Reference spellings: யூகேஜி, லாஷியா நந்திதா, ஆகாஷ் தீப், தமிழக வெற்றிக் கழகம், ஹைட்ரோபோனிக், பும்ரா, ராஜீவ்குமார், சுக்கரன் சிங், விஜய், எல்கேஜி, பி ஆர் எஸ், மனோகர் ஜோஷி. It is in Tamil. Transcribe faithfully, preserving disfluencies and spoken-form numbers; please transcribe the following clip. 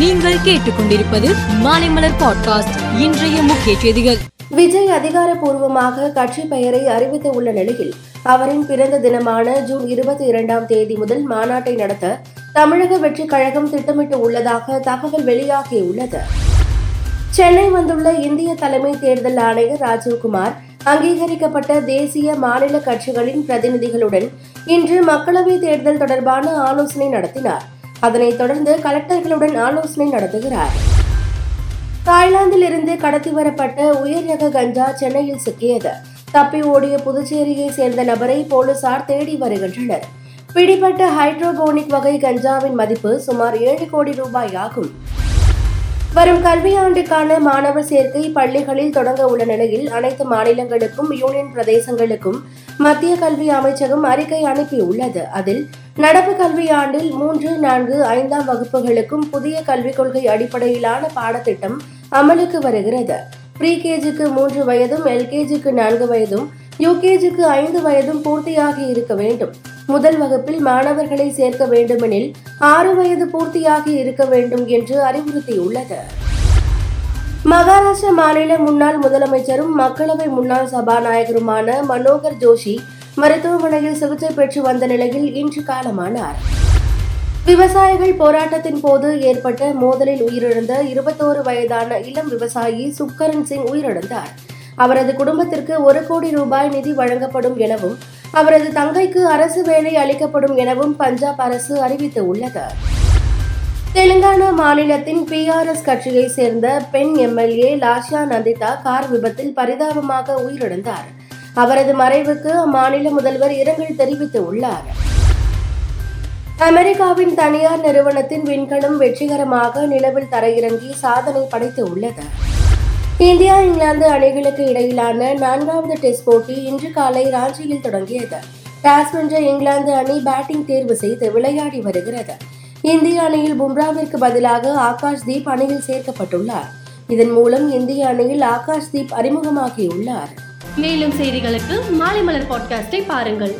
நீங்கள் கேட்டுக்கொண்டிருப்பது மாலைமலர் பாட்காஸ்ட். இன்றைய முக்கிய செய்திகள். விஜய் அதிகாரப்பூர்வமாக கட்சி பெயரை அறிவித்து உள்ள நிலையில் அவரின் பிறந்த தினமான ஜூன் இருபத்தி இரண்டாம் தேதி முதல் மாநாட்டை நடத்த தமிழக வெற்றிக் கழகம் திட்டமிட்டு உள்ளதாக தகவல் வெளியாகியுள்ளது. சென்னை வந்துள்ள இந்திய தலைமை தேர்தல் ஆணையர் ராஜீவ்குமார் அங்கீகரிக்கப்பட்ட தேசிய மாநில கட்சிகளின் பிரதிநிதிகளுடன் இன்று மக்களவைத் தேர்தல் தொடர்பான ஆலோசனை நடத்தினார். அதனைத் தொடர்ந்து கலெக்டர்களுடன் ஆலோசனை நடத்துகிறார். தாய்லாந்தில் இருந்து கடத்தி வரப்பட்ட உயர்ரக கஞ்சா சென்னையில் சிக்கியது. தப்பி ஓடிய புதுச்சேரியை சேர்ந்த நபரை போலீசார் தேடி வருகின்றனர். பிடிபட்ட ஹைட்ரோபோனிக் வகை கஞ்சாவின் மதிப்பு சுமார் ஏழு கோடி ரூபாய் ஆகும். வரும் கல்வியாண்டுக்கான மாணவர் சேர்க்கை பள்ளிகளில் தொடங்க உள்ள நிலையில் அனைத்து மாநிலங்களுக்கும் யூனியன் பிரதேசங்களுக்கும் மத்திய கல்வி அமைச்சகம் அறிக்கை அனுப்பியுள்ளது. அதில் நடப்பு கல்வியாண்டில் மூன்று நான்கு ஐந்தாம் வகுப்புகளுக்கும் புதிய கல்விக் கொள்கை அடிப்படையிலான பாடத்திட்டம் அமலுக்கு வருகிறது. ப்ரீ கேஜிக்கு மூன்று வயதும் எல்கேஜிக்கு நான்கு வயதும் யூகேஜிக்கு ஐந்து வயதும் பூர்த்தியாகி இருக்க வேண்டும். முதல் வகுப்பில் மாணவர்களை சேர்க்க வேண்டுமெனில் ஆறு வயது பூர்த்தியாகி இருக்க வேண்டும் என்று அறிவுறுத்தியுள்ளது. மகாராஷ்டிர மாநில முன்னாள் முதலமைச்சரும் மக்களவை முன்னாள் சபாநாயகருமான மனோகர் ஜோஷி மருத்துவமனையில் சிகிச்சை பெற்று வந்த நிலையில் இன்று காலமானார். விவசாயிகள் போராட்டத்தின் போது ஏற்பட்ட மோதலில் உயிரிழந்த இருபத்தோரு வயதான இளம் விவசாயி சுக்கரன் சிங் உயிரிழந்தார். அவரது குடும்பத்திற்கு ஒரு கோடி ரூபாய் நிதி வழங்கப்படும் எனவும் அவரது தங்கைக்கு அரசு வேலை அளிக்கப்படும் எனவும் பஞ்சாப் அரசு அறிவித்துள்ளது. தெலுங்கானா மாநிலத்தின் பி ஆர் எஸ் கட்சியை சேர்ந்த பெண் எம்எல்ஏ லாஷியா நந்திதா கார் விபத்தில் பரிதாபமாக உயிரிழந்தார். அவரது மறைவுக்கு அம்மாநில முதல்வர் இரங்கல் தெரிவித்துள்ளார். அமெரிக்காவின் தனியார் நிறுவனத்தின் விண்கலம் வெற்றிகரமாக நிலவில் தரையிறங்கி சாதனை படைத்து உள்ளது. இந்தியா இங்கிலாந்து அணிகளுக்கு இடையிலான நான்காவது டெஸ்ட் போட்டி இன்று காலை ராஞ்சியில் தொடங்கியது. டாஸ் வென்ற இங்கிலாந்து அணி பேட்டிங் தேர்வு செய்து விளையாடி வருகிறது. இந்திய அணியில் பும்ராவிற்கு பதிலாக ஆகாஷ் தீப் அணியில் சேர்க்கப்பட்டுள்ளார். இதன் மூலம் இந்திய அணியில் ஆகாஷ் தீப் அறிமுகமாகியுள்ளார். மேலும் செய்திகளுக்கு மாலை மலர் பாட்காஸ்டை பாருங்கள்.